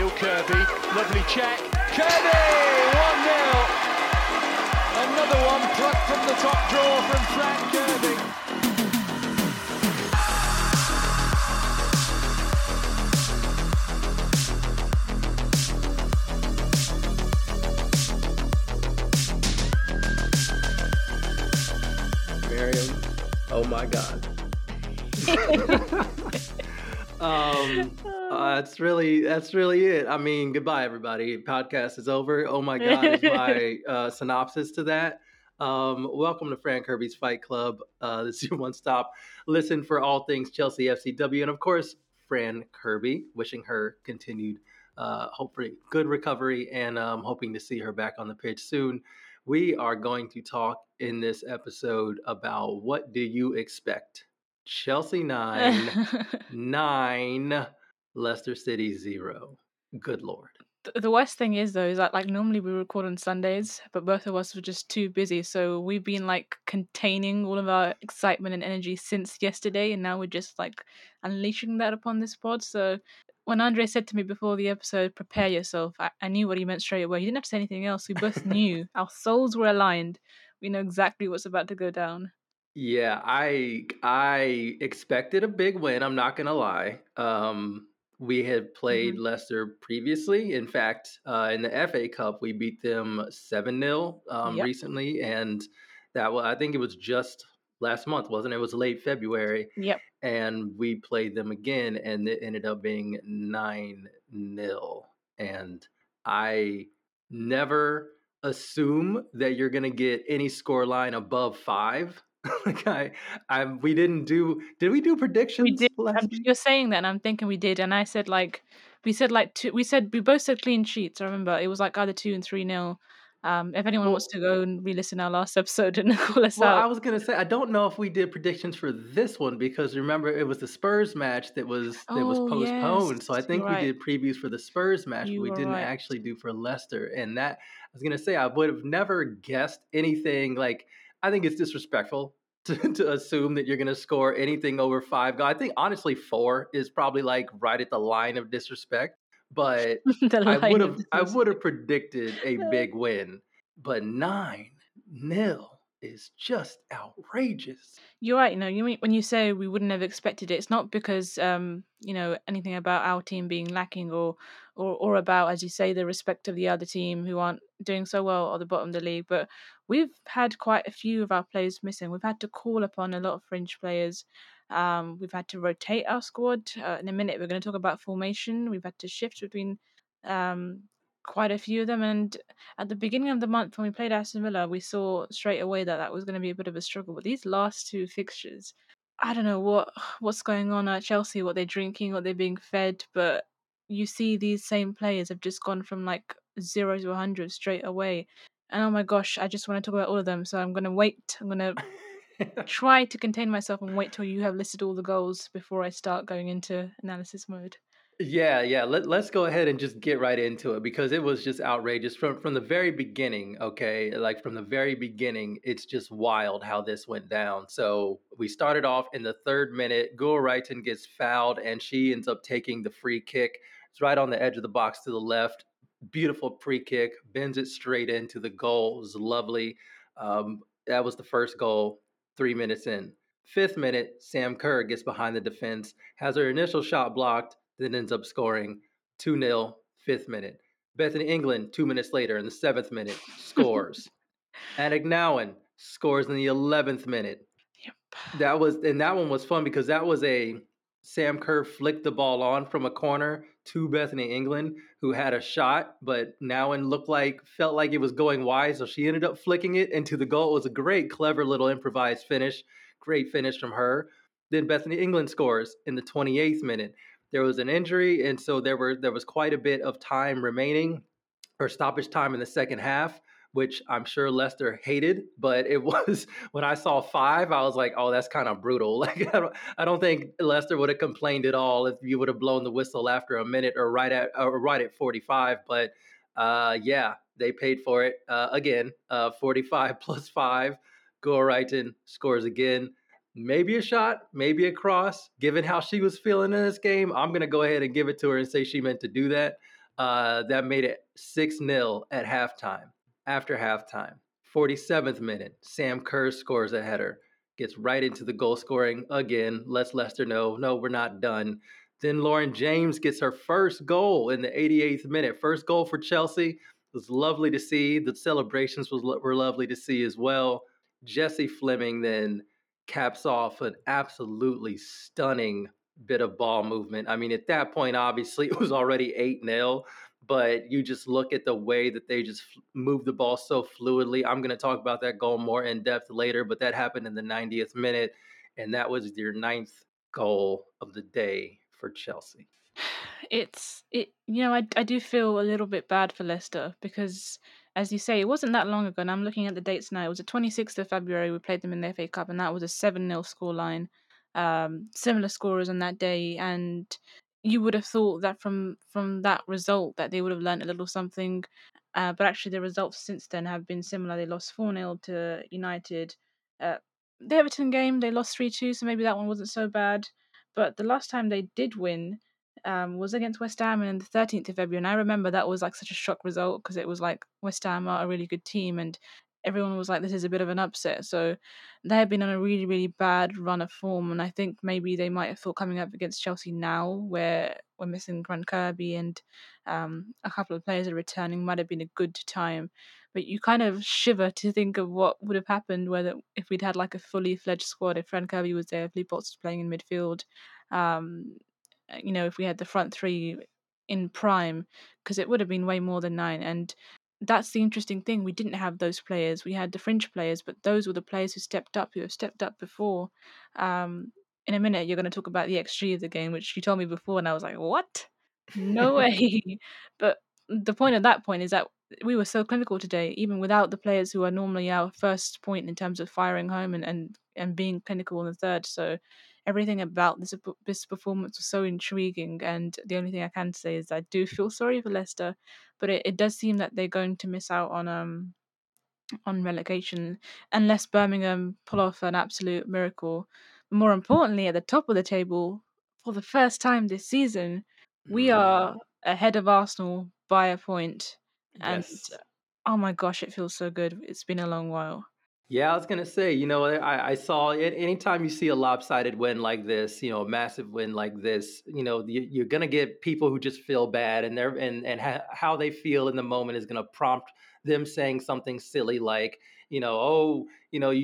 nil. Kirby, lovely check. Kirby, 1-0. Another one plucked from the top drawer from Fran Kirby. Miriam, oh my God. That's really it. I mean, goodbye everybody. Podcast is over. Oh my God, is my synopsis to that. Welcome to Fran Kirby's Fight Club. This is your one-stop listen for all things Chelsea FCW, and of course, Fran Kirby. Wishing her continued, hopefully, good recovery, and hoping to see her back on the pitch soon. We are going to talk in this episode about what do you expect. Chelsea 9, Leicester City 0. Good Lord. The worst thing is, though, is that normally we record on Sundays, but both of us were just too busy. So we've been containing all of our excitement and energy since yesterday. And now we're just unleashing that upon this pod. So when Andre said to me before the episode, prepare yourself, I knew what he meant straight away. He didn't have to say anything else. We both knew. Our souls were aligned. We know exactly what's about to go down. Yeah, I expected a big win. I'm not going to lie. We had played Leicester previously. In fact, in the FA Cup, we beat them 7-0 recently. And that was, I think it was just last month, wasn't it? It was late February. Yep. And we played them again, and it ended up being 9-0. And I never assume that you're going to get any scoreline above 5. Did we do predictions? We did. You're saying that, and I'm thinking we did. And I said we both said clean sheets. I remember it was either 2 and 3-0. If anyone wants to go and re-listen our last episode and call us out. Well, I was going to say, I don't know if we did predictions for this one, because remember, it was the Spurs match that was postponed. Yes. So I think we did previews for the Spurs match, but we didn't actually do for Leicester. And that, I was going to say, I would have never guessed anything I think it's disrespectful to assume that you're going to score anything over 5 goals. I think, honestly, 4 is probably right at the line of disrespect. But I would have predicted a big win. But 9-0 is just outrageous. You're right. When you say we wouldn't have expected it, it's not because anything about our team being lacking or about, as you say, the respect of the other team who aren't doing so well at the bottom of the league. But we've had quite a few of our players missing. We've had to call upon a lot of fringe players. We've had to rotate our squad. In a minute, we're going to talk about formation. We've had to shift between quite a few of them. And at the beginning of the month, when we played Aston Villa, we saw straight away that was going to be a bit of a struggle. But these last two fixtures, I don't know what's going on at Chelsea, what they're drinking, what they're being fed. But you see these same players have just gone from 0 to 100 straight away. And oh my gosh, I just want to talk about all of them. So I'm going to wait. I'm going to try to contain myself and wait till you have listed all the goals before I start going into analysis mode. Yeah. Let's go ahead and just get right into it, because it was just outrageous from the very beginning, okay? From the very beginning, it's just wild how this went down. So we started off in the 3rd minute. Guro Reiten gets fouled, and she ends up taking the free kick. It's right on the edge of the box to the left. Beautiful pre-kick. Bends it straight into the goal. It was lovely. That was the first goal, 3 minutes in. 5th minute, Sam Kerr gets behind the defense, has her initial shot blocked, then ends up scoring 2-0, 5th minute. Bethany England, 2 minutes later, in the 7th minute, scores. Aniek Nouwen scores in the 11th minute. Yep. That one was fun, because that was a Sam Kerr flicked the ball on from a corner to Bethany England, who had a shot, but Nouwen felt like it was going wide, so she ended up flicking it into the goal. It was a great, clever little improvised finish. Great finish from her. Then Bethany England scores in the 28th minute. There was an injury, and so there was quite a bit of time remaining, or stoppage time in the second half, which I'm sure Leicester hated. But it was, when I saw 5, I was like, oh, that's kind of brutal. I don't think Leicester would have complained at all if you would have blown the whistle after a minute or right at 45. But they paid for it again. 45 plus 5, Guro Reiten scores again. Maybe a shot, maybe a cross. Given how she was feeling in this game, I'm going to go ahead and give it to her and say she meant to do that. That made it 6-0 at halftime. After halftime, 47th minute, Sam Kerr scores a header, gets right into the goal scoring again, lets Leicester know, no, we're not done. Then Lauren James gets her first goal in the 88th minute. First goal for Chelsea. It was lovely to see. The celebrations were lovely to see as well. Jesse Fleming then caps off an absolutely stunning bit of ball movement. I mean, at that point, obviously, it was already 8-0, but you just look at the way that they just moved the ball so fluidly. I'm going to talk about that goal more in depth later, but that happened in the 90th minute, and that was their 9th goal of the day for Chelsea. I do feel a little bit bad for Leicester because, as you say, it wasn't that long ago, and I'm looking at the dates now. It was the 26th of February we played them in the FA Cup, and that was a 7-0 scoreline. Similar scorers on that day, and you would have thought that from that result that they would have learned a little something, but actually the results since then have been similar. They lost 4-0 to United. The Everton game, they lost 3-2, so maybe that one wasn't so bad. But the last time they did win was against West Ham on the 13th of February, and I remember that was like such a shock result because it was like West Ham are a really good team, and everyone was like, this is a bit of an upset. So they have been on a really, really bad run of form. And I think maybe they might have thought coming up against Chelsea now, where we're missing Fran Kirby and a couple of players are returning, might have been a good time. But you kind of shiver to think of what would have happened whether if we'd had like a fully fledged squad, if Fran Kirby was there, if Leupolz was playing in midfield, if we had the front three in prime, because it would have been way more than 9. And that's the interesting thing. We didn't have those players. We had the fringe players, but those were the players who have stepped up before. In a minute, you're going to talk about the XG of the game, which you told me before, and I was like, what? No way. But the point at that point is that we were so clinical today, even without the players who are normally our first point in terms of firing home and being clinical in the third. So everything about this performance was so intriguing, and the only thing I can say is I do feel sorry for Leicester, but it does seem that they're going to miss out on relegation unless Birmingham pull off an absolute miracle. More importantly, at the top of the table, for the first time this season, we are ahead of Arsenal by a point, and yes. Oh my gosh, it feels so good. It's been a long while. Yeah, I was going to say, I saw it. Anytime you see a lopsided win like this, a massive win like this, you're going to get people who just feel bad, and how they feel in the moment is going to prompt them saying something silly like, you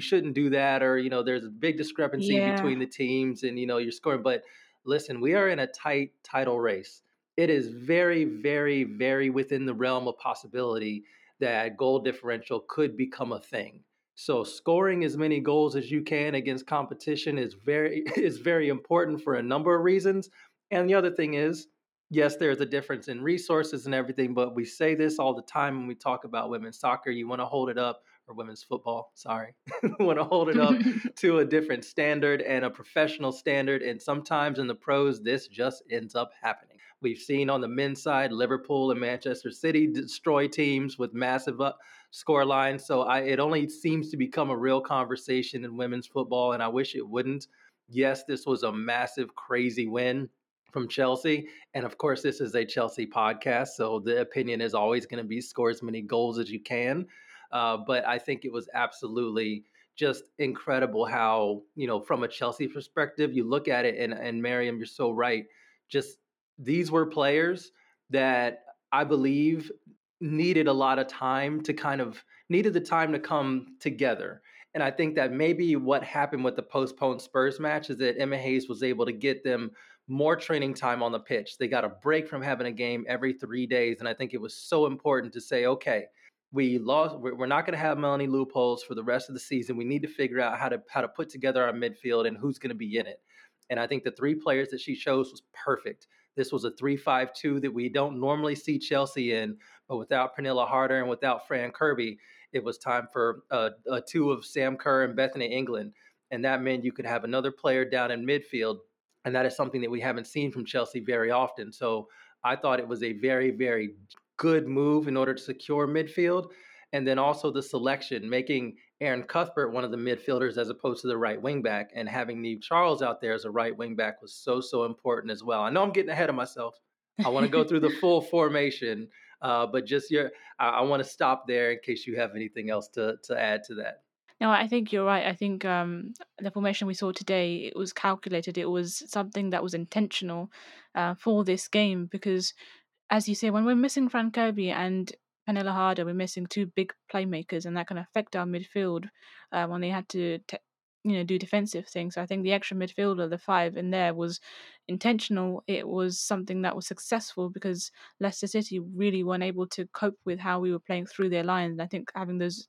shouldn't do that, or, there's a big discrepancy between the teams and, you're scoring. But listen, we are in a tight title race. It is very, very, very within the realm of possibility that goal differential could become a thing. So scoring as many goals as you can against competition is very important for a number of reasons. And the other thing is, yes, there's a difference in resources and everything, but we say this all the time when we talk about women's soccer. You want to hold it up, or women's football, sorry. You want to hold it up to a different standard and a professional standard. And sometimes in the pros, this just ends up happening. We've seen on the men's side, Liverpool and Manchester City destroy teams with massive score line. So it only seems to become a real conversation in women's football, and I wish it wouldn't. Yes, this was a massive, crazy win from Chelsea. And of course, this is a Chelsea podcast, so the opinion is always going to be score as many goals as you can. But I think it was absolutely just incredible how, from a Chelsea perspective, you look at it, and Miriam, you're so right. Just these were players that I believe needed a lot of time to needed the time to come together. And I think that maybe what happened with the postponed Spurs match is that Emma Hayes was able to get them more training time on the pitch. They got a break from having a game every 3 days. And I think it was so important to say, okay, we lost. We're not going to have Melanie Leupolz for the rest of the season. We need to figure out how to put together our midfield and who's going to be in it. And I think the three players that she chose was perfect. This was a 3-5-2 that we don't normally see Chelsea in, but without Pernille Harder and without Fran Kirby, it was time for a two of Sam Kerr and Bethany England. And that meant you could have another player down in midfield, and that is something that we haven't seen from Chelsea very often. So I thought it was a very, very good move in order to secure midfield. And then also the selection, making Erin Cuthbert one of the midfielders as opposed to the right wing back, and having Neve Charles out there as a right wing back was so important as well. I know I'm getting ahead of myself. I want to go through the full formation, but just I want to stop there in case you have anything else to add to that. No, I think you're right. I think the formation we saw today, it was calculated. It was something that was intentional for this game because, as you say, when we're missing Fran Kirby and Pernille Harder, we're missing two big playmakers, and that can affect our midfield when they had to do defensive things. So I think the extra midfielder, the five in there, was intentional. It was something that was successful because Leicester City really weren't able to cope with how we were playing through their lines. And I think having this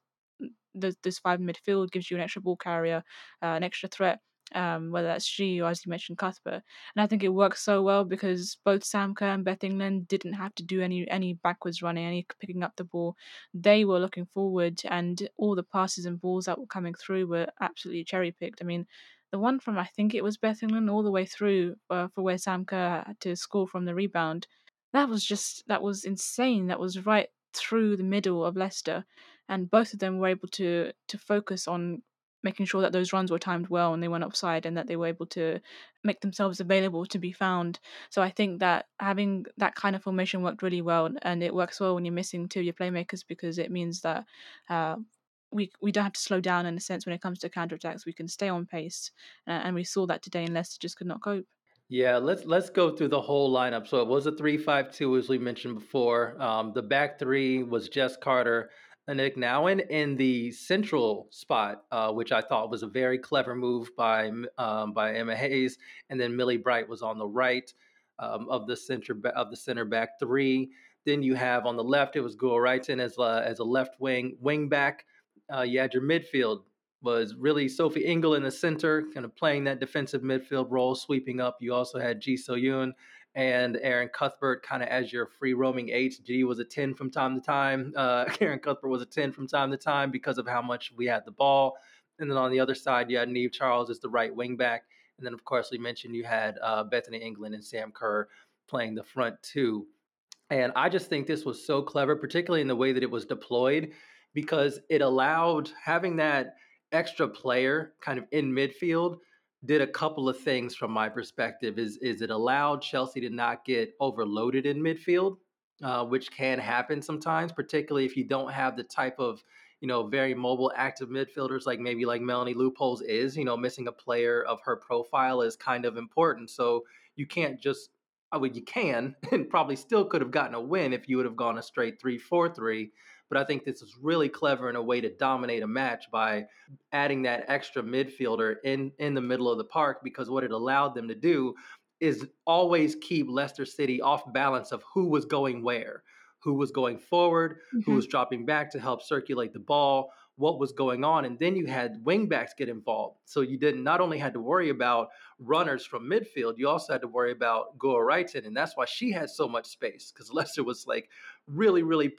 five midfield gives you an extra ball carrier, an extra threat, whether that's Ji or, as you mentioned, Cuthbert. And I think it works so well because both Sam Kerr and Beth England didn't have to do any backwards running, any picking up the ball. They were looking forward, and all the passes and balls that were coming through were absolutely cherry-picked. I mean, the one from, I think it was Beth England, all the way through for where Sam Kerr had to score from the rebound. That was insane. That was right through the middle of Leicester. And both of them were able to focus on making sure that those runs were timed well and they went offside and that they were able to make themselves available to be found. So I think that having that kind of formation worked really well, and it works well when you're missing two of your playmakers because it means that we don't have to slow down, in a sense, when it comes to counterattacks. We can stay on pace, and we saw that today, and Leicester just could not cope. Yeah, let's go through the whole lineup. So it was a 3-5-2, as we mentioned before. The back three was Jess Carter, Aniek Nouwen in the central spot, which I thought was a very clever move by Emma Hayes, and then Millie Bright was on the right of the center back three. Then you have on the left, it was Guro Reiten as a left wing back. You had your midfield was really Sophie Ingle in the center, kind of playing that defensive midfield role, sweeping up. You also had Ji So-yun and Erin Cuthbert kind of as your free-roaming H. Ji was a 10 from time to time. Erin Cuthbert was a 10 from time to time because of how much we had the ball. And then on the other side, you had Neve Charles as the right wing back. And then, of course, we mentioned you had Bethany England and Sam Kerr playing the front two. And I just think this was so clever, particularly in the way that it was deployed, because it allowed having that extra player kind of in midfield did a couple of things from my perspective. Is it allowed Chelsea to not get overloaded in midfield, which can happen sometimes, particularly if you don't have the type of, very mobile, active midfielders like Melanie Leupolz is. Missing a player of her profile is kind of important. So you can't just, you can and probably still could have gotten a win if you would have gone a straight 3-4-3. But I think this is really clever in a way to dominate a match by adding that extra midfielder in the middle of the park, because what it allowed them to do is always keep Leicester City off balance of who was going where, who was going forward, mm-hmm. who was dropping back to help circulate the ball, what was going on. And then you had wingbacks get involved. So you didn't not only had to worry about runners from midfield, you also had to worry about Guro Reiten. And that's why she had so much space, because Leicester was really, really,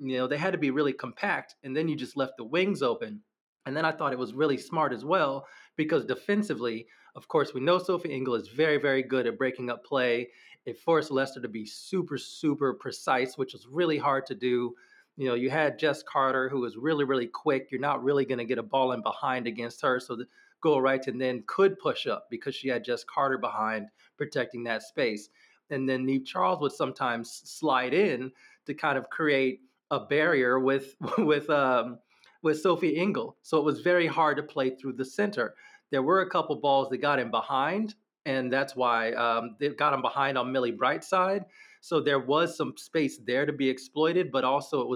they had to be really compact. And then you just left the wings open. And then I thought it was really smart as well, because defensively, of course, we know Sophie Ingle is very, very good at breaking up play. It forced Leicester to be super, super precise, which was really hard to do. You had Jess Carter, who was really, really quick. You're not really going to get a ball in behind against her. So the Guro Reiten then could push up because she had Jess Carter behind protecting that space. And then Neve Charles would sometimes slide in to kind of create a barrier with Sophie Ingle. So it was very hard to play through the center. There were a couple balls that got in behind, and that's why they got him behind on Millie Bright's side. So there was some space there to be exploited, but also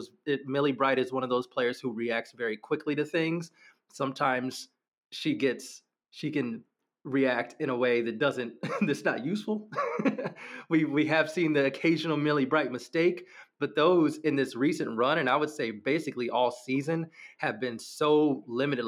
Millie Bright is one of those players who reacts very quickly to things. Sometimes she can react in a way that's not useful. We have seen the occasional Millie Bright mistake, but those in this recent run, and I would say basically all season, have been so limited.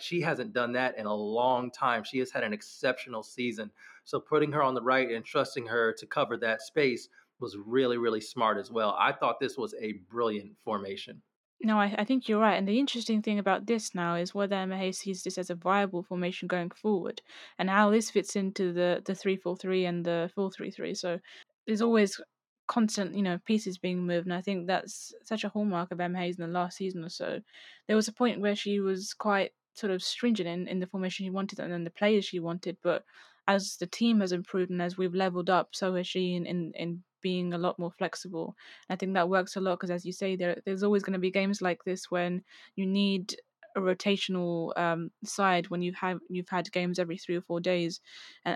She hasn't done that in a long time. She has had an exceptional season. So putting her on the right and trusting her to cover that space was really, really smart as well. I thought this was a brilliant formation. No, I think you're right. And the interesting thing about this now is whether Emma Hayes sees this as a viable formation going forward and how this fits into the 3-4-3 and the 4-3-3. So there's always constant, pieces being moved. And I think that's such a hallmark of Emma Hayes in the last season or so. There was a point where she was quite sort of stringent in the formation she wanted and then the players she wanted. But as the team has improved and as we've leveled up, so has she in being a lot more flexible. I think that works a lot because, as you say, there's always going to be games like this when you need a rotational side, when you've had games every 3 or 4 days,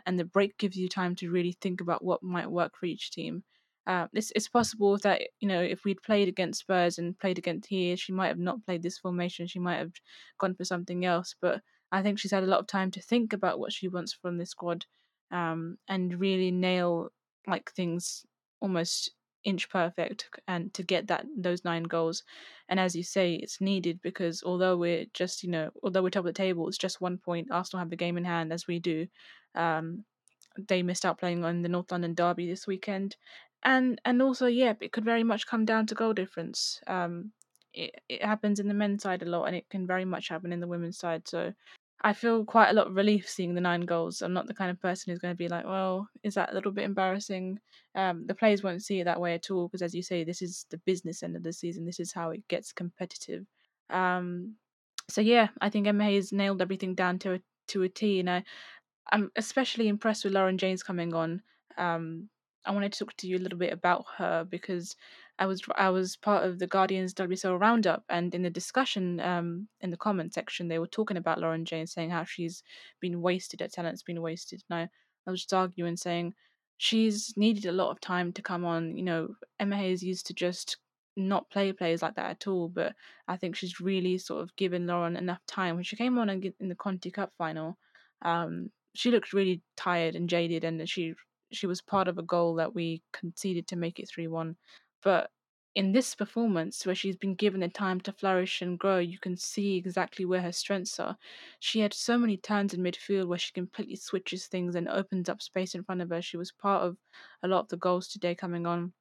and the break gives you time to really think about what might work for each team. It's possible that, you know, if we'd played against Spurs and played against here, she might have not played this formation, she might have gone for something else, but I think she's had a lot of time to think about what she wants from this squad, and really nail like things almost inch perfect, and to get those 9 goals. And as you say, it's needed because although we're top of the table, it's just 1 point. Arsenal have the game in hand, as we do. They missed out playing on the North London derby this weekend, and also, yeah, it could very much come down to goal difference. It happens in the men's side a lot, and it can very much happen in the women's side. So I feel quite a lot of relief seeing the 9 goals. I'm not the kind of person who's going to be like, well, is that a little bit embarrassing? The players won't see it that way at all because, as you say, this is the business end of the season. This is how it gets competitive. So, yeah, I think Emma Hayes nailed everything down to a T. And I'm especially impressed with Lauren James coming on. I wanted to talk to you a little bit about her because I was part of the Guardian's WSL roundup, and in the discussion in the comment section, they were talking about Lauren James, saying how she's been wasted, her talent's been wasted. And I was just arguing, saying she's needed a lot of time to come on. You know, Emma Hayes used to just not play players like that at all, but I think she's really sort of given Lauren enough time. When she came on in the Conti Cup final, she looked really tired and jaded, and she was part of a goal that we conceded to make it 3-1. But in this performance, where she's been given the time to flourish and grow, you can see exactly where her strengths are. She had so many turns in midfield where she completely switches things and opens up space in front of her. She was part of a lot of the goals today coming on.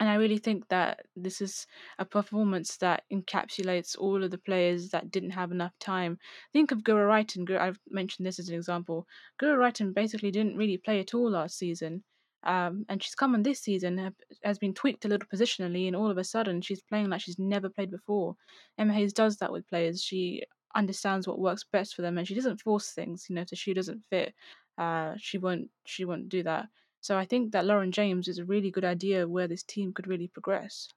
And I really think that this is a performance that encapsulates all of the players that didn't have enough time. Think of Guro Reiten. I've mentioned this as an example. Guro Reiten basically didn't really play at all last season. And she's come on this season, has been tweaked a little positionally, and all of a sudden she's playing like she's never played before. Emma Hayes does that with players. She understands what works best for them, and she doesn't force things. You know, if the shoe doesn't fit, she won't do that. So I think that Lauren James is a really good idea where this team could really progress.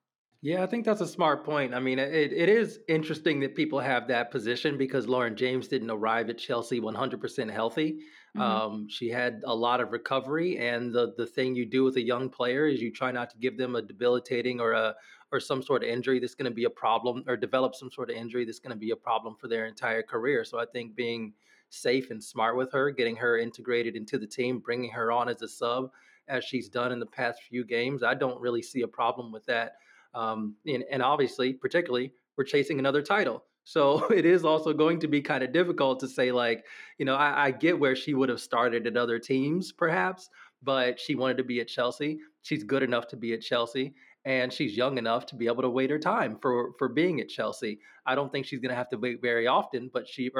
Yeah, I think that's a smart point. I mean, it is interesting that people have that position because Lauren James didn't arrive at Chelsea 100% healthy. Mm-hmm. She had a lot of recovery, and the thing you do with a young player is you try not to give them a debilitating or some sort of injury that's going to be a problem, or develop some sort of injury that's going to be a problem for their entire career. So I think being safe and smart with her, getting her integrated into the team, bringing her on as a sub, as she's done in the past few games, I don't really see a problem with that. And obviously, particularly, we're chasing another title. So it is also going to be kind of difficult to say, like, you know, I get where she would have started at other teams, perhaps, but she wanted to be at Chelsea. She's good enough to be at Chelsea, and she's young enough to be able to wait her time for being at Chelsea. I don't think she's going to have to wait very often,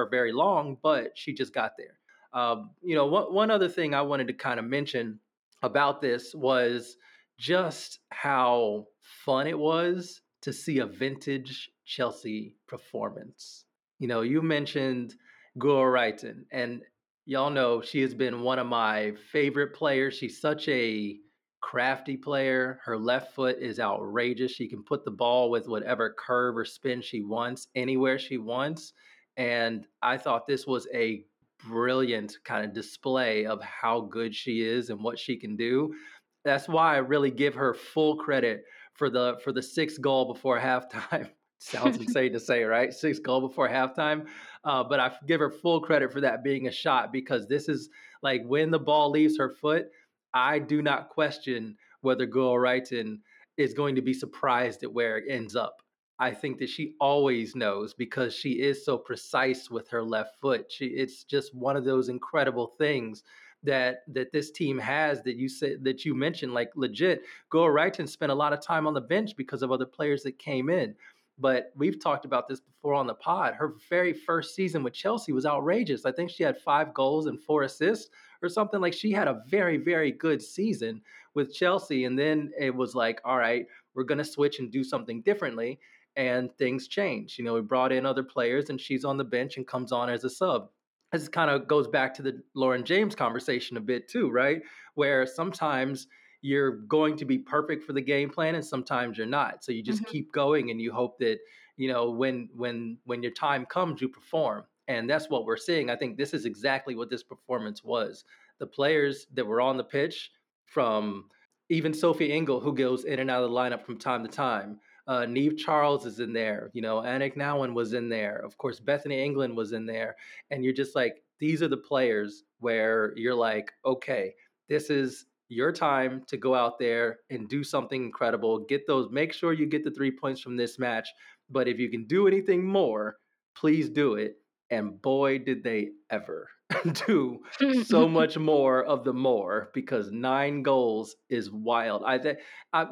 very long, but she just got there. You know, one other thing I wanted to kind of mention about this was just how fun it was to see a vintage Chelsea performance. You know, you mentioned Guro Reiten, and y'all know she has been one of my favorite players. She's such a crafty player. Her left foot is outrageous. She can put the ball with whatever curve or spin she wants, anywhere she wants. And I thought this was a brilliant kind of display of how good she is and what she can do. That's why I really give her full credit for the 6th goal before halftime. Sounds insane to say, right? 6th goal before halftime. But I give her full credit for that being a shot, because this is like, when the ball leaves her foot, I do not question whether Guro Reiten is going to be surprised at where it ends up. I think that she always knows because she is so precise with her left foot. It's just one of those incredible things that this team has that you mentioned. Like, legit, Guro Reiten spent a lot of time on the bench because of other players that came in. But we've talked about this before on the pod. Her very first season with Chelsea was outrageous. I think she had 5 goals and 4 assists or something. Like, she had a very, very good season with Chelsea. And then it was like, all right, we're going to switch and do something differently. And things change. You know, we brought in other players, and she's on the bench and comes on as a sub. This kind of goes back to the Lauren James conversation a bit too, right? Where sometimes you're going to be perfect for the game plan, and sometimes you're not. So you just keep going, and you hope that, you know, when your time comes, you perform. And that's what we're seeing. I think this is exactly what this performance was. The players that were on the pitch, from even Sophie Ingle, who goes in and out of the lineup from time to time. Neve Charles is in there. You know, Aniek Nouwen was in there. Of course, Bethany England was in there. And you're just like, these are the players where you're like, okay, this is your time to go out there and do something incredible. Get those, make sure you get the 3 points from this match. But if you can do anything more, please do it. And boy, did they ever do so much more of the more, because 9 goals is wild.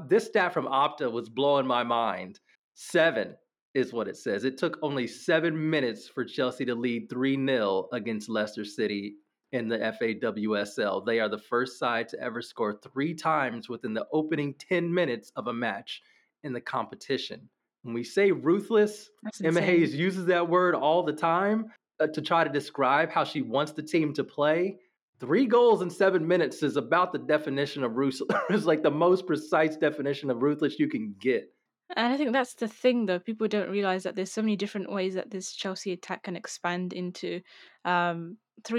This stat from Opta was blowing my mind. 7 is what it says. It took only 7 minutes for Chelsea to lead 3-0 against Leicester City in the FAWSL. They are the first side to ever score 3 times within the opening 10 minutes of a match in the competition. When we say ruthless, Emma Hayes uses that word all the time to try to describe how she wants the team to play. 3 goals in 7 minutes is about the definition of ruthless. It's like the most precise definition of ruthless you can get. And I think that's the thing, though. People don't realize that there's so many different ways that this Chelsea attack can expand into. 3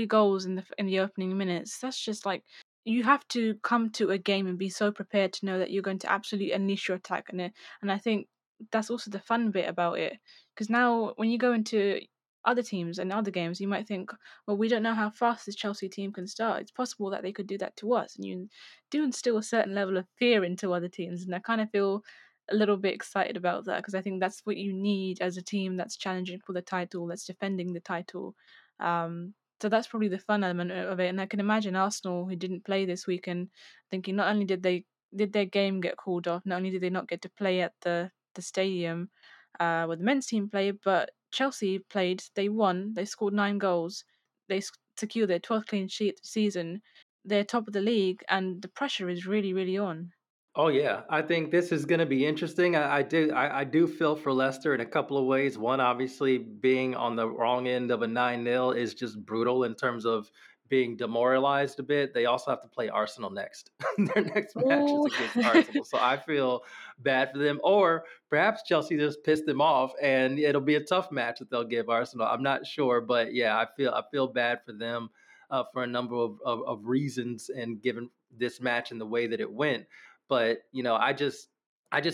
goals in the opening minutes. That's just like, you have to come to a game and be so prepared to know that you're going to absolutely unleash your attack. And I think that's also the fun bit about it, because now when you go into other teams and other games, you might think, well, we don't know how fast this Chelsea team can start. It's possible that they could do that to us, and you do instill a certain level of fear into other teams. And I kind of feel a little bit excited about that, because I think that's what you need as a team that's challenging for the title, that's defending the title. So that's probably the fun element of it. And I can imagine Arsenal, who didn't play this weekend, thinking not only did their game get called off, not only did they not get to play at the stadium where the men's team played, but Chelsea played, they won, they scored 9 goals, they secured their 12th clean sheet season, they're top of the league, and the pressure is really, really on. Oh yeah, I think this is going to be interesting. I do feel for Leicester in a couple of ways. One, obviously, being on the wrong end of a 9-0 is just brutal in terms of being demoralized a bit. They also have to play Arsenal next. Their next match is against Arsenal. So I feel bad for them. Or perhaps Chelsea just pissed them off and it'll be a tough match that they'll give Arsenal. I'm not sure, but yeah, I feel bad for them for a number of reasons, and given this match and the way that it went. But, you know, I just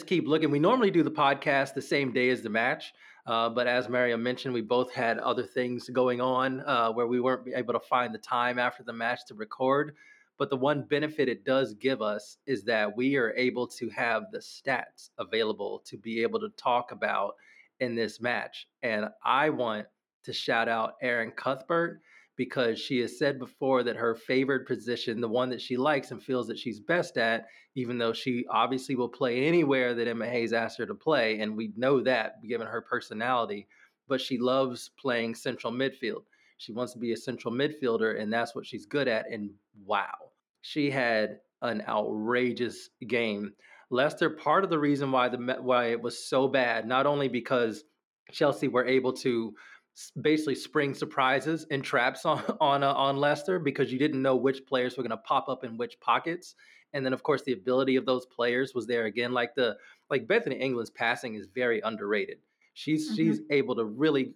keep looking. We normally do the podcast the same day as the match. But as Maria mentioned, we both had other things going on where we weren't able to find the time after the match to record. But the one benefit it does give us is that we are able to have the stats available to be able to talk about in this match. And I want to shout out Erin Cuthbert, because she has said before that her favored position, the one that she likes and feels that she's best at, even though she obviously will play anywhere that Emma Hayes asked her to play, and we know that given her personality, but she loves playing central midfield. She wants to be a central midfielder, and that's what she's good at. And wow, she had an outrageous game. Leicester, part of the reason why it was so bad, not only because Chelsea were able to basically spring surprises and traps on Leicester, because you didn't know which players were going to pop up in which pockets. And then, of course, the ability of those players was there again. Like Bethany England's passing is very underrated. She's able to really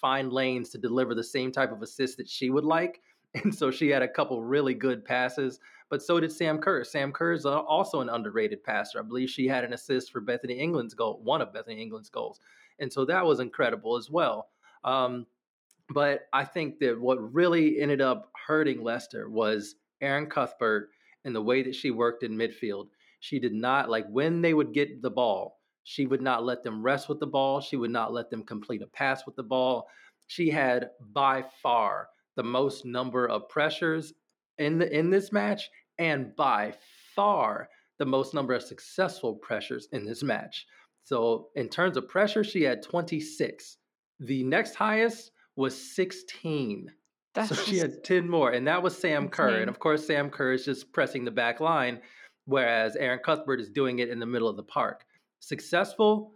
find lanes to deliver the same type of assist that she would like. And so she had a couple really good passes, but so did Sam Kerr. Sam Kerr is also an underrated passer. I believe she had an assist for Bethany England's goal, one of Bethany England's goals. And so that was incredible as well. But I think that what really ended up hurting Leicester was Erin Cuthbert and the way that she worked in midfield. She did not, like, when they would get the ball, she would not let them rest with the ball. She would not let them complete a pass with the ball. She had by far the most number of pressures in this match, and by far the most number of successful pressures in this match. So in terms of pressure, she had 26. The next highest was 16. So she had 10 more, and that was Sam Kerr. And, of course, Sam Kerr is just pressing the back line, whereas Erin Cuthbert is doing it in the middle of the park. Successful,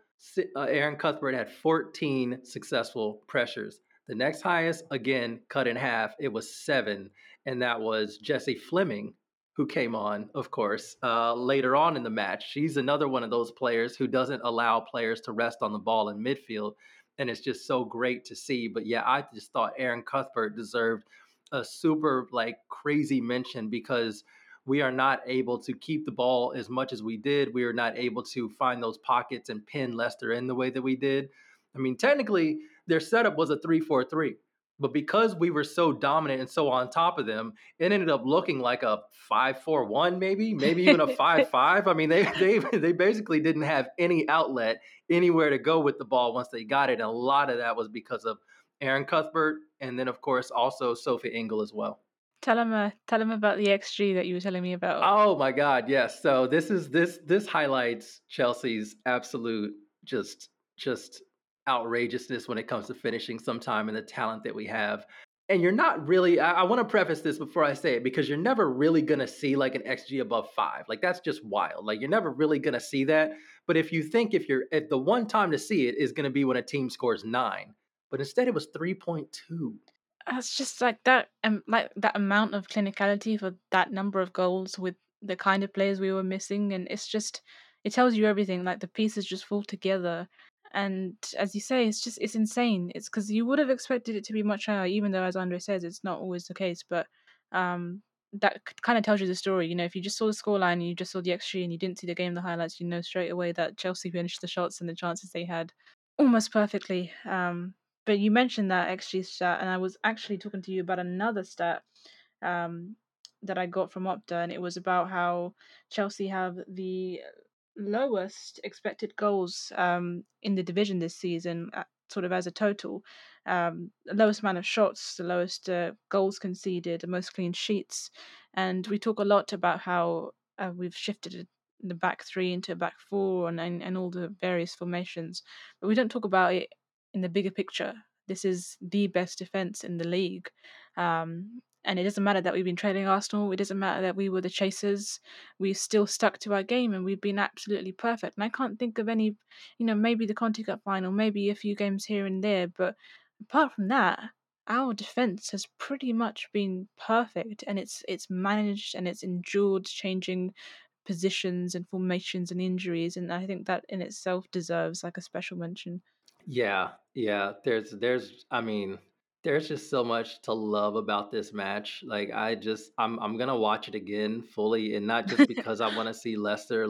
Erin Cuthbert had 14 successful pressures. The next highest, again, cut in half, it was 7, and that was Jesse Fleming, who came on, of course, later on in the match. She's another one of those players who doesn't allow players to rest on the ball in midfield, and it's just so great to see. But yeah, I just thought Erin Cuthbert deserved a super crazy mention because we are not able to keep the ball as much as we did. We are not able to find those pockets and pin Leicester in the way that we did. I mean, technically, their setup was a 3-4-3. But because we were so dominant and so on top of them, it ended up looking like a 5-4-1 maybe even a 5-5. I mean, they basically didn't have any outlet anywhere to go with the ball once they got it. And a lot of that was because of Erin Cuthbert and then, of course, also Sophie Ingle as well. Tell him about the XG that you were telling me about. Oh, my God. Yes. So this highlights Chelsea's absolute just outrageousness when it comes to finishing sometime and the talent that we have. And you're not really, I want to preface this before I say it, because you're never really going to see an XG above 5. That's just wild. You're never really going to see that. But if you think if the one time to see it is going to be when a team scores 9, but instead it was 3.2. That's just that amount of clinicality for that number of goals with the kind of players we were missing. And it's just, it tells you everything, the pieces just fall together. And as you say, it's insane. It's because you would have expected it to be much higher, even though, as Andre says, it's not always the case. But that kind of tells you the story. You know, if you just saw the scoreline and you just saw the XG and you didn't see the game, the highlights, you know straight away that Chelsea finished the shots and the chances they had almost perfectly. But you mentioned that XG stat, and I was actually talking to you about another stat that I got from Opta, and it was about how Chelsea have the lowest expected goals in the division this season, sort of as a total. The lowest amount of shots, the lowest goals conceded, the most clean sheets. And we talk a lot about how we've shifted the back three into a back four and all the various formations. But we don't talk about it in the bigger picture. This is the best defence in the league. And it doesn't matter that we've been trailing Arsenal. It doesn't matter that we were the chasers. We've still stuck to our game and we've been absolutely perfect. And I can't think of any, maybe the Conti Cup final, maybe a few games here and there. But apart from that, our defence has pretty much been perfect. And it's managed and it's endured changing positions and formations and injuries. And I think that in itself deserves a special mention. Yeah. There's just so much to love about this match. I'm going to watch it again fully, and not just because I want to see Leicester,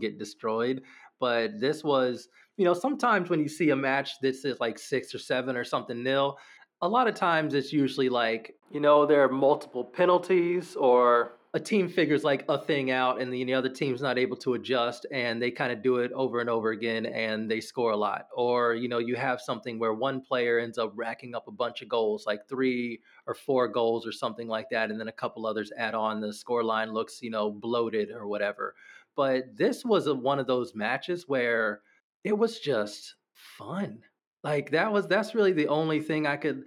get destroyed. But this was, sometimes when you see a match that's 6 or 7 or something nil, a lot of times it's usually there are multiple penalties or a team figures a thing out and the other team's not able to adjust and they kind of do it over and over again and they score a lot. Or, you have something where one player ends up racking up a bunch of goals, 3 or 4 goals or something like that. And then a couple others add on, the score line looks, bloated or whatever. But this was one of those matches where it was just fun. That's really the only thing I could,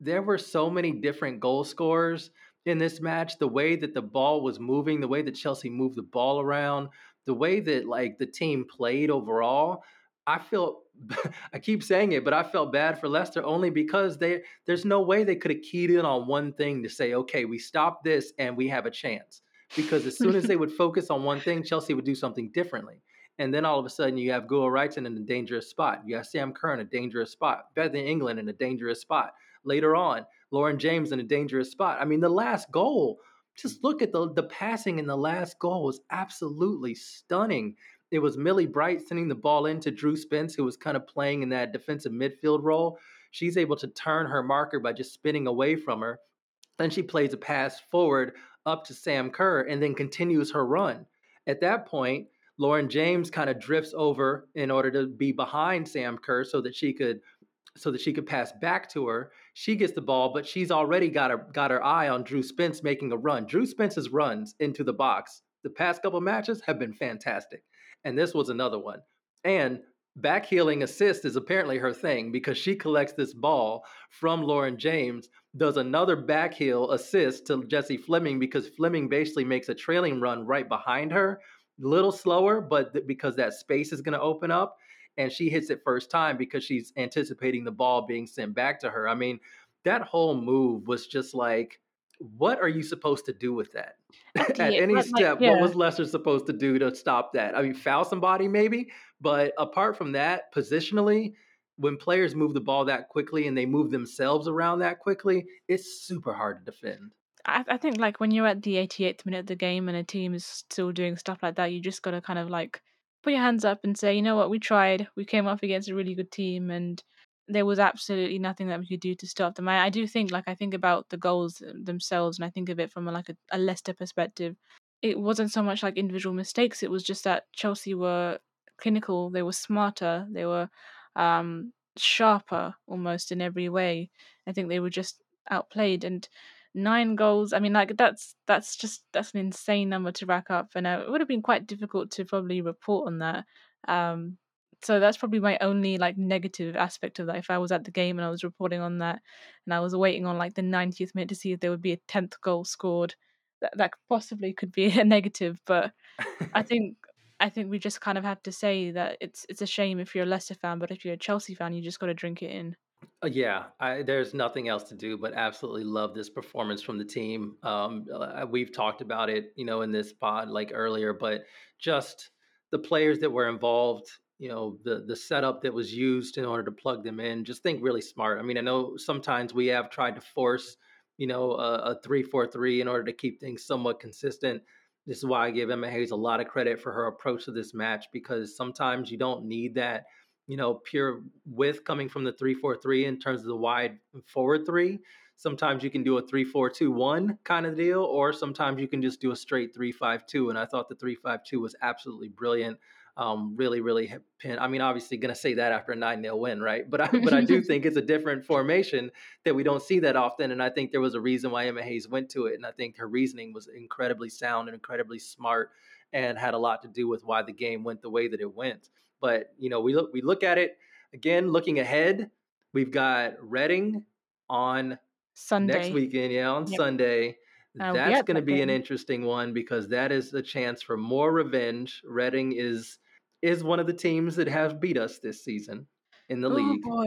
there were so many different goal scorers in this match. The way that the ball was moving, the way that Chelsea moved the ball around, the way that the team played overall, I keep saying it, but I felt bad for Leicester only because there's no way they could have keyed in on one thing to say, okay, we stop this and we have a chance. Because as soon as they would focus on one thing, Chelsea would do something differently. And then all of a sudden you have Guro Reiten in a dangerous spot. You have Sam Kerr in a dangerous spot. Bethany England in a dangerous spot. Later on, Lauren James in a dangerous spot. I mean, the last goal, just look at the passing in the last goal was absolutely stunning. It was Millie Bright sending the ball in to Drew Spence, who was kind of playing in that defensive midfield role. She's able to turn her marker by just spinning away from her. Then she plays a pass forward up to Sam Kerr and then continues her run. At that point, Lauren James kind of drifts over in order to be behind Sam Kerr so that she could pass back to her. She gets the ball, but she's already got her eye on Drew Spence making a run. Drew Spence's runs into the box the past couple matches have been fantastic. And this was another one. And backheeling assist is apparently her thing because she collects this ball from Lauren James, does another backheel assist to Jesse Fleming because Fleming basically makes a trailing run right behind her. A little slower, but because that space is going to open up. And she hits it first time because she's anticipating the ball being sent back to her. I mean, that whole move was just what are you supposed to do with that? What was Leicester supposed to do to stop that? I mean, foul somebody maybe, but apart from that, positionally, when players move the ball that quickly and they move themselves around that quickly, it's super hard to defend. I think like when you're at the 88th minute of the game and a team is still doing stuff like that, you just got to kind of like put your hands up and say, you know what, we tried. We came up against a really good team and there was absolutely nothing that we could do to stop them. I do think, like, I think about the goals themselves and I think of it from a Leicester perspective. It wasn't so much like individual mistakes. It was just that Chelsea were clinical. They were smarter. They were sharper almost in every way. I think they were just outplayed. And 9 goals, I mean, like, that's an insane number to rack up, and it would have been quite difficult to probably report on that. So that's probably my only like negative aspect of that. If I was at the game and I was reporting on that, and I was waiting on like the 90th minute to see if there would be a 10th goal scored, that possibly could be a negative. But I think we just kind of have to say that it's a shame if you're a Leicester fan, but if you're a Chelsea fan, you just got to drink it in. Yeah, there's nothing else to do but absolutely love this performance from the team. We've talked about it, you know, in this pod like earlier, but just the players that were involved, you know, the setup that was used in order to plug them in, just think really smart. I mean, I know sometimes we have tried to force, you know, a 3-4-3 in order to keep things somewhat consistent. This is why I give Emma Hayes a lot of credit for her approach to this match, because sometimes you don't need that, you know, pure width coming from the 3-4-3 in terms of the wide forward three. Sometimes you can do a 3-4-2-1 kind of deal, or sometimes you can just do a straight 3-5-2. And I thought the 3-5-2 was absolutely brilliant. Really, really pin. I mean, obviously going to say that after a 9-0 win, right? But I do think it's a different formation that we don't see that often. And I think there was a reason why Emma Hayes went to it. And I think her reasoning was incredibly sound and incredibly smart and had a lot to do with why the game went the way that it went. But, you know, we look at it again, looking ahead, we've got Reading on Sunday next weekend. Yeah, on Sunday. That's going to be an interesting one because that is a chance for more revenge. Reading is one of the teams that have beat us this season in the league. Boy.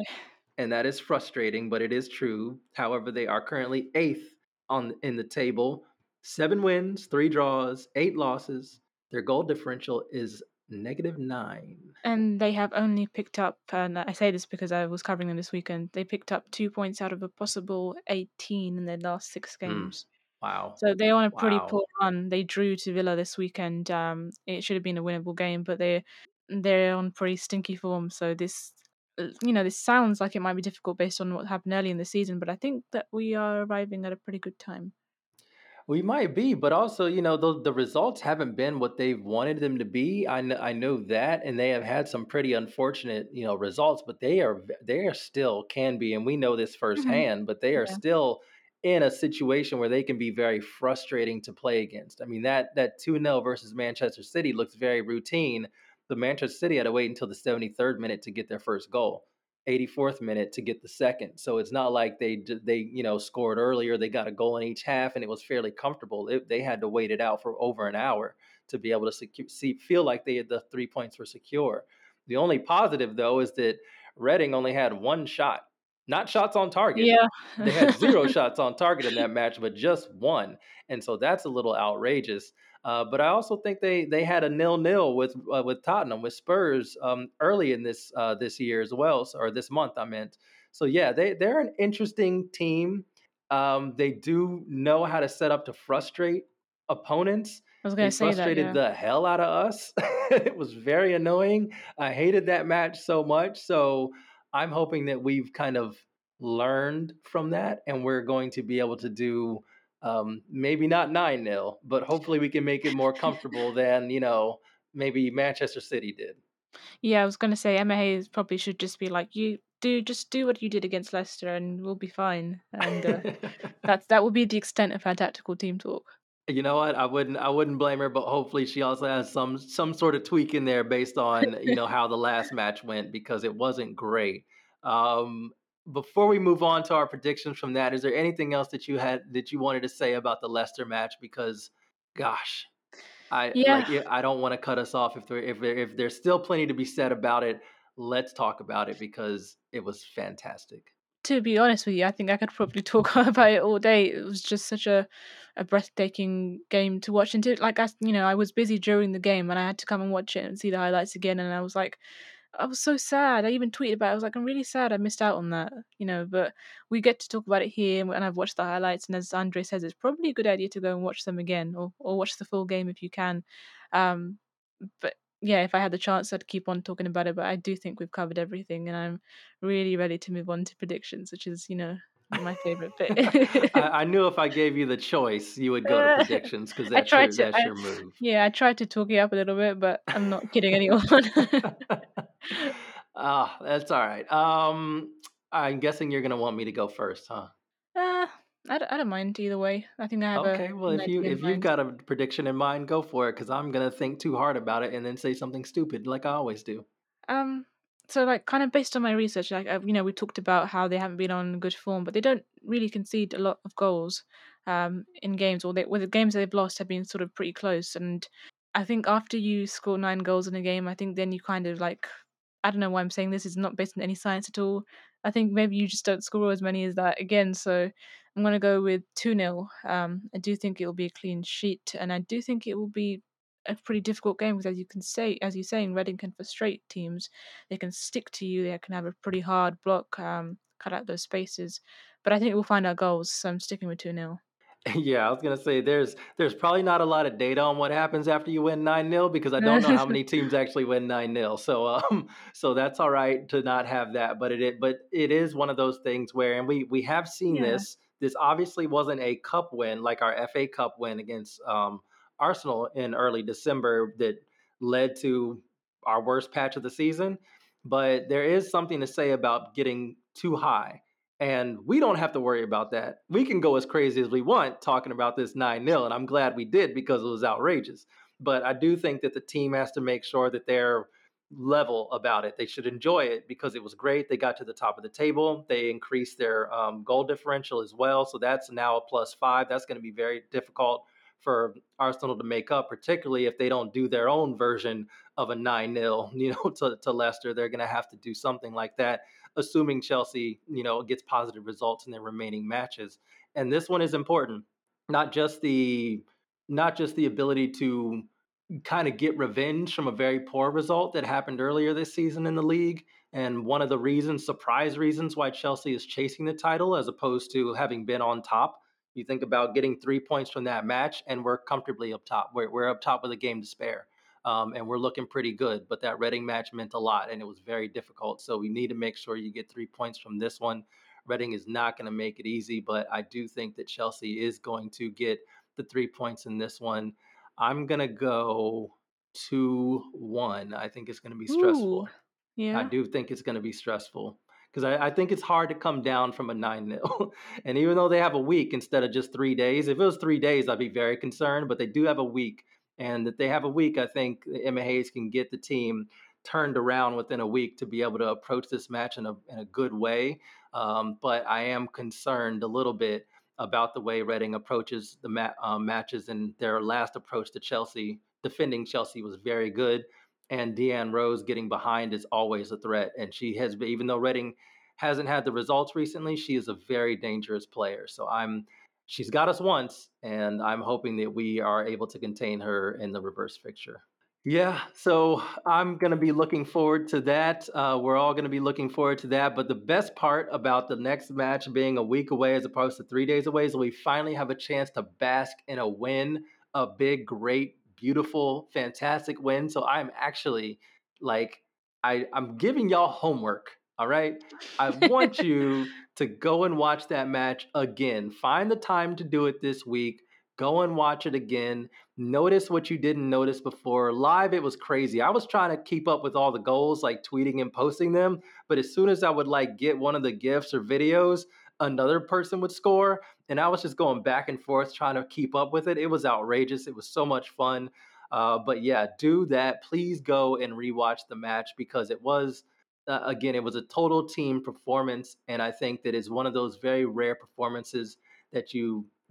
And that is frustrating, but it is true. However, they are currently 8th in the table. 7 wins, 3 draws, 8 losses. Their goal differential is -9. And they have only picked up, and I say this because I was covering them this weekend, they picked up 2 points out of a possible 18 in their last 6 games. Wow. So they're on a pretty poor run. They drew to Villa this weekend. It should have been a winnable game, but they're on pretty stinky form. So this, you know, this sounds like it might be difficult based on what happened early in the season, but I think that we are arriving at a pretty good time. We might be, but also, you know, the results haven't been what they've wanted them to be. I know that, and they have had some pretty unfortunate, you know, results, but they are still can be, and we know this firsthand, but they are still in a situation where they can be very frustrating to play against. I mean, that 2-0 versus Manchester City looks very routine, but Manchester City had to wait until the 73rd minute to get their first goal, 84th minute to get the second. So it's not like they you know, scored earlier. They got a goal in each half, and it was fairly comfortable. They had to wait it out for over an hour to be able to feel like they had the 3 points were secure. The only positive, though, is that Reading only had 1 shot. Not shots on target. Yeah. They had 0 shots on target in that match, but just 1. And so that's a little outrageous. But I also think they had a 0-0 with Tottenham, with Spurs early in this year as well, or this month, I meant. So, yeah, they're an interesting team. They do know how to set up to frustrate opponents. I was going to say that, frustrated the hell out of us. It was very annoying. I hated that match so much. So I'm hoping that we've kind of learned from that, and we're going to be able to do maybe not 9-0, but hopefully we can make it more comfortable than, you know, maybe Manchester City did. Yeah, I was going to say Emma Hayes probably should just be like, just do what you did against Leicester and we'll be fine. And that will be the extent of our tactical team talk. You know what? I wouldn't blame her, but hopefully she also has some sort of tweak in there based on, you know, how the last match went, because it wasn't great. Before we move on to our predictions from that, is there anything else that you had that you wanted to say about the Leicester match? Because, gosh, I don't want to cut us off. If there's still plenty to be said about it, let's talk about it because it was fantastic. to be honest with you, I think I could probably talk about it all day. It was just such a breathtaking game to watch. And to, like, I was busy during the game and I had to come and watch it and see the highlights again. And I was so sad. I even tweeted about it. I was like, I'm really sad I missed out on that, but we get to talk about it here and I've watched the highlights. And as Andre says, it's probably a good idea to go and watch them again or watch the full game if you can. But yeah, if I had the chance, I'd keep on talking about it. But I do think we've covered everything and I'm really ready to move on to predictions, which is, my favourite bit. I knew if I gave you the choice, you would go to predictions because that's your move. Yeah, I tried to talk you up a little bit, but I'm not kidding anyone. That's all right. I'm guessing you're going to want me to go first, huh? I don't mind either way. I think I have okay, well, if you've got a prediction in mind, go for it, because I'm going to think too hard about it and then say something stupid like I always do. So, kind of based on my research, we talked about how they haven't been on good form, but they don't really concede a lot of goals in games, or the games that they've lost have been sort of pretty close. And I think after you score 9 goals in a game, I think then you kind of I don't know why I'm saying this, it's not based on any science at all. I think maybe you just don't score as many as that again. So I'm going to go with 2-0. I do think it will be a clean sheet, and I do think it will be a pretty difficult game because, as you're saying, Reading can frustrate teams. They can stick to you. They can have a pretty hard block, cut out those spaces. But I think we'll find our goals, so I'm sticking with 2-0. Yeah, I was going to say there's probably not a lot of data on what happens after you win 9-0 because I don't know how many teams actually win 9-0. So that's all right to not have that, but it is one of those things where, and we have seen this obviously wasn't a cup win like our FA Cup win against Arsenal in early December that led to our worst patch of the season, but there is something to say about getting too high. And we don't have to worry about that. We can go as crazy as we want talking about this 9-0, and I'm glad we did because it was outrageous. But I do think that the team has to make sure that they're level about it. They should enjoy it because it was great. They got to the top of the table. They increased their goal differential as well, so that's now a +5. That's going to be very difficult for Arsenal to make up, particularly if they don't do their own version of a 9-0, to Leicester. They're going to have to do something like that, assuming Chelsea, gets positive results in their remaining matches. And this one is important, not just the ability to kind of get revenge from a very poor result that happened earlier this season in the league. And one of the surprise reasons why Chelsea is chasing the title as opposed to having been on top. You think about getting 3 points from that match and we're comfortably up top. We're up top with a game to spare. And we're looking pretty good, but that Reading match meant a lot and it was very difficult. So we need to make sure you get 3 points from this one. Reading is not going to make it easy, but I do think that Chelsea is going to get the 3 points in this one. I'm going to go 2-1. I think it's going to be stressful. Ooh, yeah. I do think it's going to be stressful because I think it's hard to come down from a 9-0. And even though they have a week instead of just 3 days, if it was 3 days, I'd be very concerned, but they do have a week. And that they have a week, I think Emma Hayes can get the team turned around within a week to be able to approach this match in a good way. But I am concerned a little bit about the way Reading approaches the matches. And their last approach to Chelsea, defending Chelsea, was very good. And Deanne Rose getting behind is always a threat. And she has been, even though Reading hasn't had the results recently, she is a very dangerous player. So she's got us once, and I'm hoping that we are able to contain her in the reverse fixture. Yeah, so I'm going to be looking forward to that. We're all going to be looking forward to that. But the best part about the next match being a week away as opposed to 3 days away is we finally have a chance to bask in a win, a big, great, beautiful, fantastic win. So I'm actually I'm giving y'all homework. All right. I want you to go and watch that match again. Find the time to do it this week. Go and watch it again. Notice what you didn't notice before. Live, it was crazy. I was trying to keep up with all the goals, tweeting and posting them. But as soon as I would get one of the GIFs or videos, another person would score. And I was just going back and forth trying to keep up with it. It was outrageous. It was so much fun. But yeah, do that. Please go and rewatch the match because it was again, it was a total team performance, and I think that is one of those very rare performances it's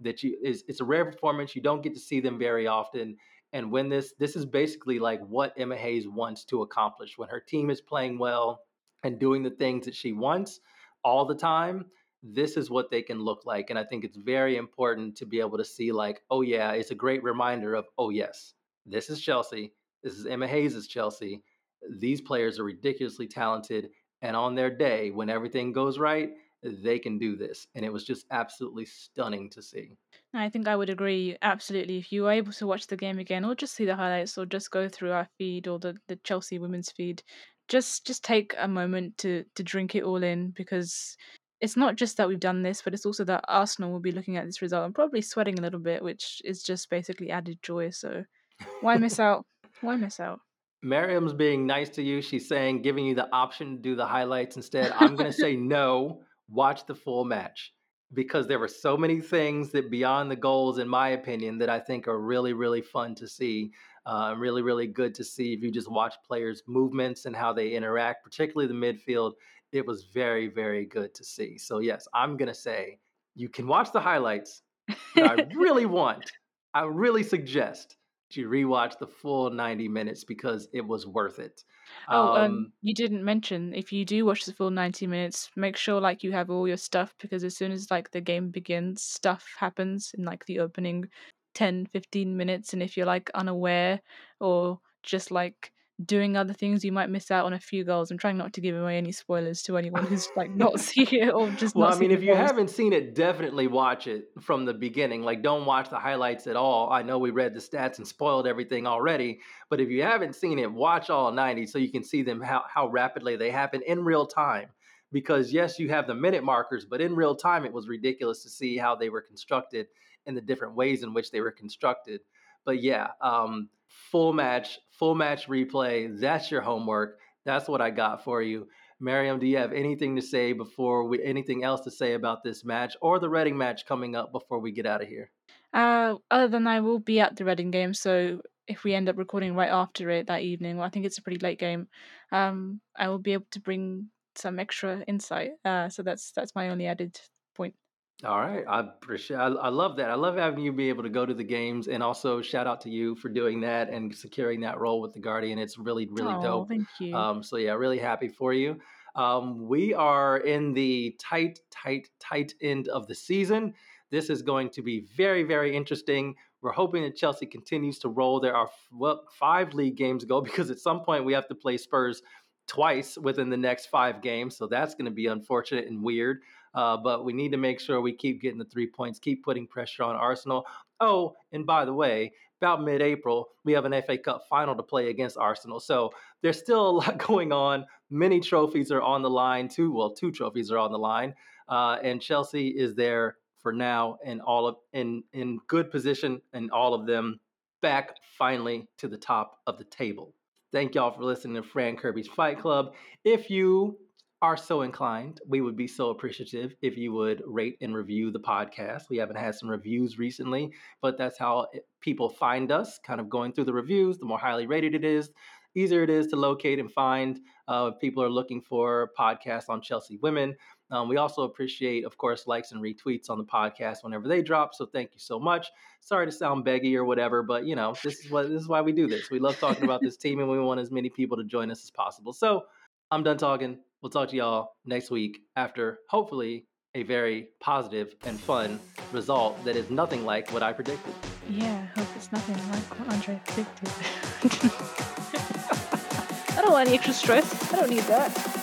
a rare performance. You don't get to see them very often, and when this is basically what Emma Hayes wants to accomplish. When her team is playing well and doing the things that she wants, all the time, this is what they can look like. And I think it's very important to be able to see like, oh yeah, it's a great reminder of, oh yes, this is Chelsea. This is Emma Hayes' Chelsea. These players are ridiculously talented. And on their day, when everything goes right, they can do this. And it was just absolutely stunning to see. I think I would agree absolutely. If you were able to watch the game again or just see the highlights or just go through our feed or the Chelsea women's feed, just take a moment to drink it all in, because it's not just that we've done this, but it's also that Arsenal will be looking at this result and probably sweating a little bit, which is just basically added joy. So why miss out? Why miss out? Miriam's being nice to you. She's saying, giving you the option to do the highlights instead. I'm going to say no, watch the full match, because there were so many things that beyond the goals, in my opinion, that I think are really, really fun to see. Really, really good to see if you just watch players' movements and how they interact, particularly the midfield. It was very, very good to see. So yes, I'm going to say you can watch the highlights, but I really suggest you rewatch the full 90 minutes because it was worth it. You didn't mention, if you do watch the full 90 minutes, make sure like you have all your stuff, because as soon as like the game begins, stuff happens in like the opening 10, 15 minutes. And if you're like unaware or just like doing other things, you might miss out on a few goals. I'm trying not to give away any spoilers to anyone who's like not seen it or just not seen it. Well, I mean, if you haven't seen it, definitely watch it from the beginning. Like, don't watch the highlights at all. I know we read the stats and spoiled everything already, but if you haven't seen it, watch all 90 so you can see them, how rapidly they happen in real time. Because yes, you have the minute markers, but in real time, it was ridiculous to see how they were constructed and the different ways in which they were constructed. But yeah, full match replay. That's your homework. That's what I got for you. Miriam, do you have anything to say anything else to say about this match or the Reading match coming up before we get out of here? Other than I will be at the Reading game, so if we end up recording right after it that evening, well, I think it's a pretty late game. I will be able to bring some extra insight. So that's my only added point. All right. I appreciate. I love that. I love having you be able to go to the games, and also shout out to you for doing that and securing that role with the Guardian. It's really, really dope. Thank you. So yeah, really happy for you. We are in the tight end of the season. This is going to be very, very interesting. We're hoping that Chelsea continues to roll. There are 5 league games to go, because at some point we have to play Spurs twice within the next 5 games. So that's going to be unfortunate and weird. But we need to make sure we keep getting the 3 points, keep putting pressure on Arsenal. Oh, and by the way, about mid-April, we have an FA Cup final to play against Arsenal. So there's still a lot going on. Many trophies are on the line. 2 trophies are on the line. And Chelsea is there for now in good position, and all of them back finally to the top of the table. Thank y'all for listening to Fran Kirby's Fight Club. If you are so inclined, we would be so appreciative if you would rate and review the podcast. We haven't had some reviews recently, but that's how people find us, kind of going through the reviews. The more highly rated it is, easier it is to locate and find. People are looking for podcasts on Chelsea women. We also appreciate, of course, likes and retweets on the podcast whenever they drop. So thank you so much. Sorry to sound beggy or whatever, but you know, this is why we do this. We love talking about this team, and we want as many people to join us as possible. So I'm done talking. We'll talk to y'all next week after, hopefully, a very positive and fun result that is nothing like what I predicted. Yeah, I hope it's nothing like what Andre predicted. I don't want any extra stress. I don't need that.